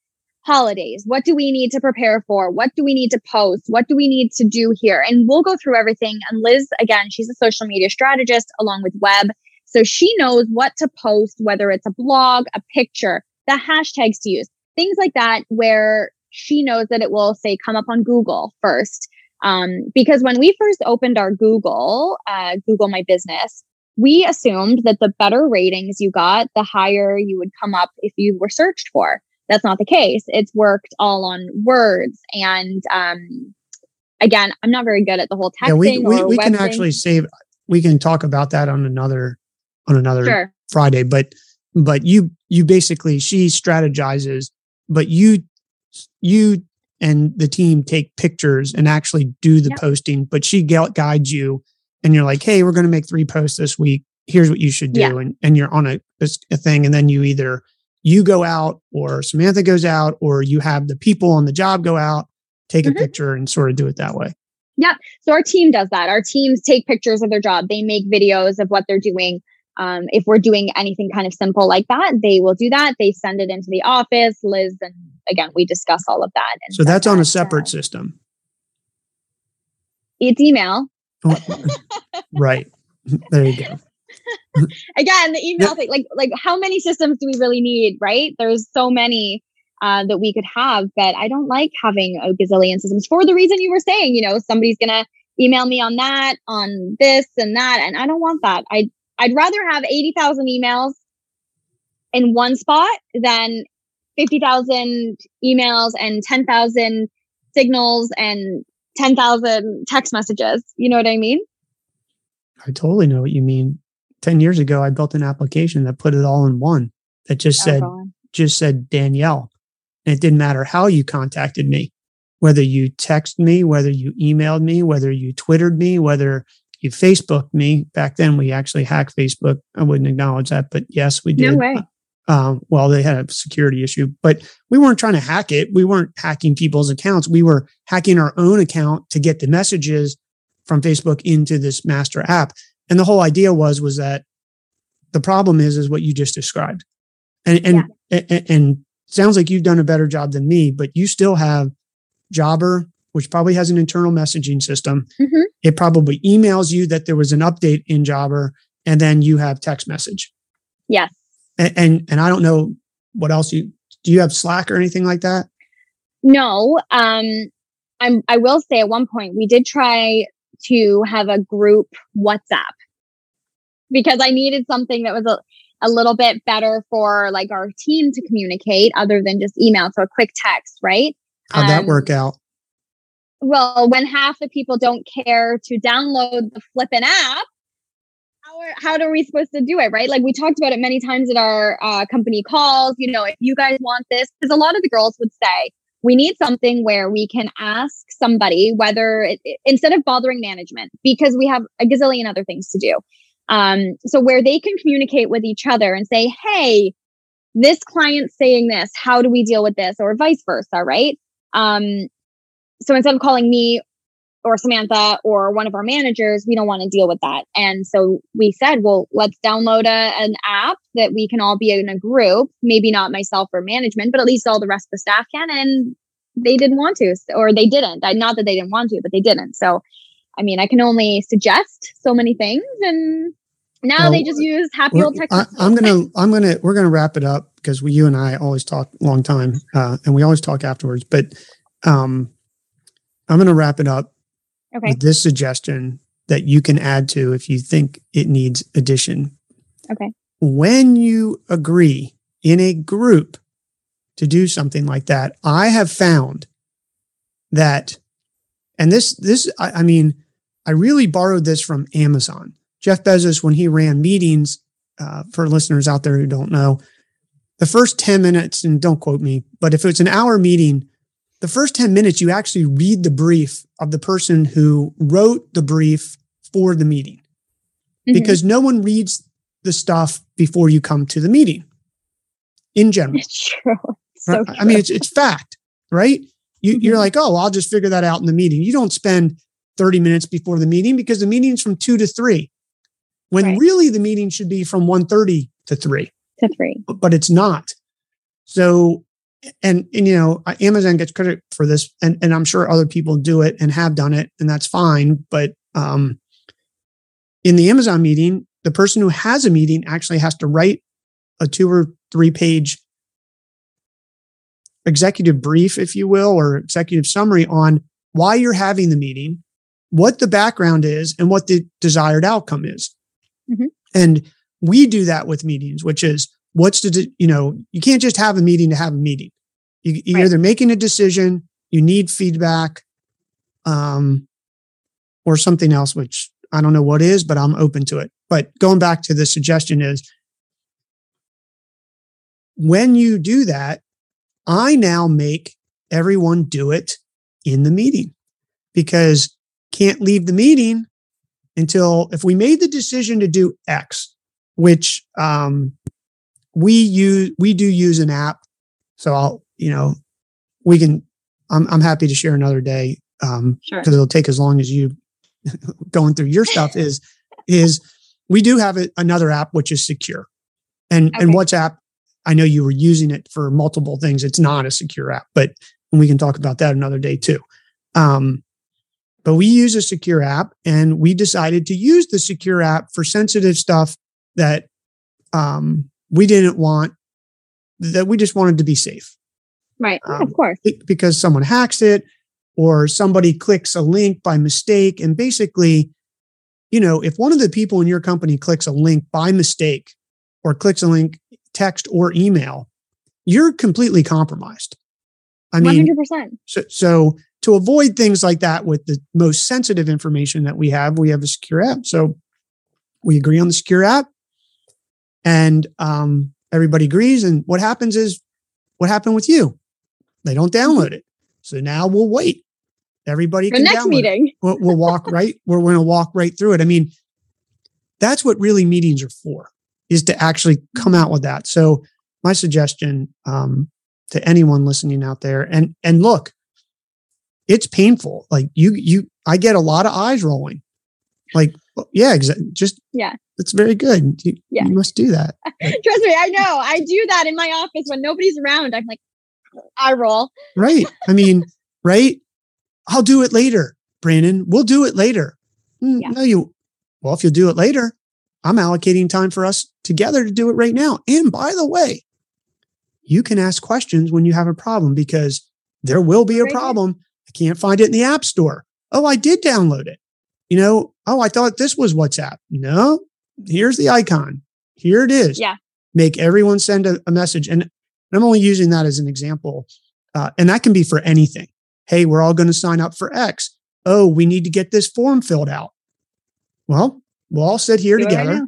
holidays. What do we need to prepare for? What do we need to post? What do we need to do here? And we'll go through everything. And Liz, again, she's a social media strategist along with web. So she knows what to post, whether it's a blog, a picture, the hashtags to use, things like that, where she knows that it will, say, come up on Google first. Because when we first opened our Google My Business, we assumed that the better ratings you got, the higher you would come up if you were searched for. That's not the case. It's worked all on words. And again, I'm not very good at the whole tech thing. We can actually save. We can talk about that on another sure. Friday. But you basically, she strategizes, but you and the team take pictures and actually do the posting. But she guides you. And you're like, hey, we're going to make 3 posts this week. Here's what you should do. Yeah. And you're on a thing. And then you either go out, or Samantha goes out, or you have the people on the job go out, take a picture, and sort of do it that way. Yep. So our team does that. Our teams take pictures of their job. They make videos of what they're doing. If we're doing anything kind of simple like that, they will do that. They send it into the office, Liz. And again, we discuss all of that. So that's on a separate system. It's email. Right. There you go. Again, the email thing, like how many systems do we really need, right? There's so many that we could have, but I don't like having a gazillion systems for the reason you were saying, you know, somebody's going to email me on that, on this and that. And I don't want that. I'd rather have 80,000 emails in one spot than 50,000 emails and 10,000 signals and 10,000 text messages. You know what I mean? I totally know what you mean. 10 years ago, I built an application that put it all in one that just said Danielle. And it didn't matter how you contacted me, whether you texted me, whether you emailed me, whether you Twittered me, whether you Facebooked me. Back then, we actually hacked Facebook. I wouldn't acknowledge that, but yes, we did. No way. Well, they had a security issue, but we weren't trying to hack it. We weren't hacking people's accounts. We were hacking our own account to get the messages from Facebook into this master app. And the whole idea was that the problem is what you just described. And sounds like you've done a better job than me, but you still have Jobber, which probably has an internal messaging system. Mm-hmm. It probably emails you that there was an update in Jobber, and then you have text message. Yes. And I don't know what else do you have Slack or anything like that? No. I will say at one point we did try to have a group WhatsApp because I needed something that was a little bit better for, like, our team to communicate other than just email. So a quick text, right? How'd that work out? Well, when half the people don't care to download the flippin' app, how are we supposed to do it, right? Like we talked about it many times at our company calls, you know, if you guys want this, because a lot of the girls would say, we need something where we can ask somebody whether, instead of bothering management, because we have a gazillion other things to do. So where they can communicate with each other and say, hey, this client's saying this, how do we deal with this? Or vice versa, right? So instead of calling me or Samantha or one of our managers, we don't want to deal with that. And so we said, well, let's download an app that we can all be in a group, maybe not myself or management, but at least all the rest of the staff can. And they didn't want to, or they didn't. Not that they didn't want to, but they didn't. So, I mean, I can only suggest so many things. And now they just use happy old text. We're going to wrap it up because you and I always talk a long time and we always talk afterwards, but I'm going to wrap it up. Okay. With this suggestion that you can add to if you think it needs addition. Okay. When you agree in a group to do something like that, I have found that, and I really borrowed this from Amazon. Jeff Bezos, when he ran meetings, for listeners out there who don't know, the first 10 minutes, and don't quote me, but if it's an hour meeting, the first 10 minutes, you actually read the brief of the person who wrote the brief for the meeting, because no one reads the stuff before you come to the meeting in general. It's true. It's so true. I mean, it's fact, right? You're like, oh, well, I'll just figure that out in the meeting. You don't spend 30 minutes before the meeting because the meeting's from 2 to 3, when really the meeting should be from 1:30 to 3. But it's not. So, and you know, Amazon gets credit for this, and I'm sure other people do it and have done it, and that's fine. But in the Amazon meeting, the person who has a meeting actually has to write a 2 or 3 page executive brief, if you will, or executive summary on why you're having the meeting, what the background is, and what the desired outcome is. Mm-hmm. And we do that with meetings, which is, you can't just have a meeting to have a meeting. You're either making a decision, you need feedback, or something else, which I don't know what is, but I'm open to it. But going back to the suggestion is, when you do that, I now make everyone do it in the meeting, because can't leave the meeting until, if we made the decision to do X, which, we do use an app. So I'm happy to share another day. Sure. 'Cause it'll take as long as you going through your stuff is we do have another app, which is secure, and WhatsApp. I know you were using it for multiple things. It's not a secure app, but we can talk about that another day too. But we use a secure app, and we decided to use the secure app for sensitive stuff that, we didn't want, that we just wanted to be safe. Right. Of course. Because someone hacks it, or somebody clicks a link by mistake. And basically, you know, if one of the people in your company clicks a link by mistake, or clicks a link, text or email, you're completely compromised. I mean, 100%. So to avoid things like that with the most sensitive information that we have a secure app. So we agree on the secure app. And everybody agrees. And what happens is, what happened with you? They don't download it. So now we'll wait. Everybody can next download meeting. It. We'll walk right. We're going to walk right through it. I mean, that's what really meetings are for, is to actually come out with that. So my suggestion to anyone listening out there, and look, it's painful. Like I get a lot of eyes rolling. Like, yeah, exactly. Just, yeah. That's very good. You must do that. Trust me, I know. I do that in my office when nobody's around. I'm like, I roll. Right. I mean, right? I'll do it later, Brandon. We'll do it later. Yeah. No, well, if you'll do it later, I'm allocating time for us together to do it right now. And by the way, you can ask questions when you have a problem, because there will be a problem. I can't find it in the app store. Oh, I did download it. You know, oh, I thought this was WhatsApp. No. Here's the icon. Here it is. Yeah. Make everyone send a message. And I'm only using that as an example. And that can be for anything. Hey, we're all going to sign up for X. Oh, we need to get this form filled out. Well, we'll all sit here together. Right,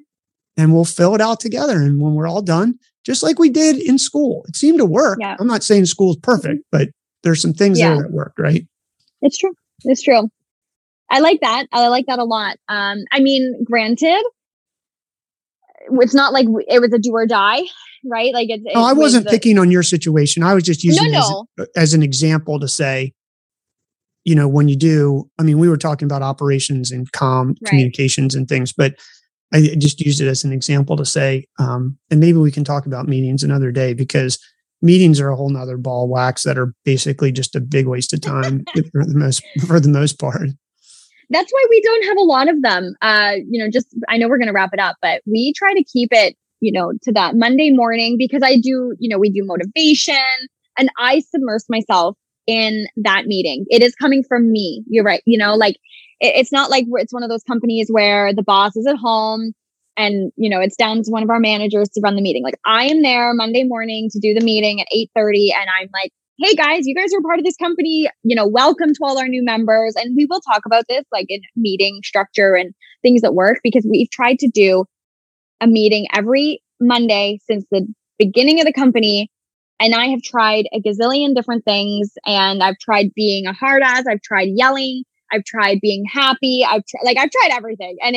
and we'll fill it out together. And when we're all done, just like we did in school, it seemed to work. Yeah. I'm not saying school is perfect, but there's some things there that work, right? It's true. It's true. I like that. I like that a lot. I mean, granted, it's not like it was a do or die, right? Like, no, I wasn't picking on your situation. I was just using it as an example to say, you know, when you do, I mean, we were talking about operations and communications and things, but I just used it as an example to say, and maybe we can talk about meetings another day, because meetings are a whole nother ball of wax that are basically just a big waste of time for the most part. That's why we don't have a lot of them. I know we're going to wrap it up, but we try to keep it, to that Monday morning, because we do motivation, and I submerge myself in that meeting. It is coming from me. You're right. It's not like it's one of those companies where the boss is at home and, it's down to one of our managers to run the meeting. Like, I am there Monday morning to do the meeting at 8:30. And I'm like, hey guys, you guys are part of this company, welcome to all our new members. And we will talk about this like in meeting structure and things that work, because we've tried to do a meeting every Monday since the beginning of the company. And I have tried a gazillion different things, and I've tried being a hard ass. I've tried yelling. I've tried being happy. I've tried everything. And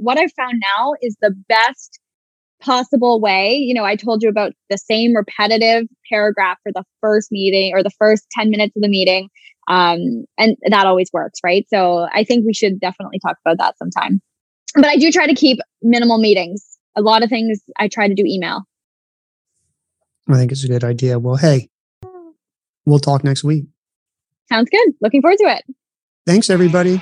what I've found now is the best possible way. I told you about the same repetitive paragraph for the first meeting or the first 10 minutes of the meeting. And that always works, right? So I think we should definitely talk about that sometime. But I do try to keep minimal meetings. A lot of things I try to do email. I think it's a good idea. Well, hey, we'll talk next week. Sounds good. Looking forward to it. Thanks, everybody.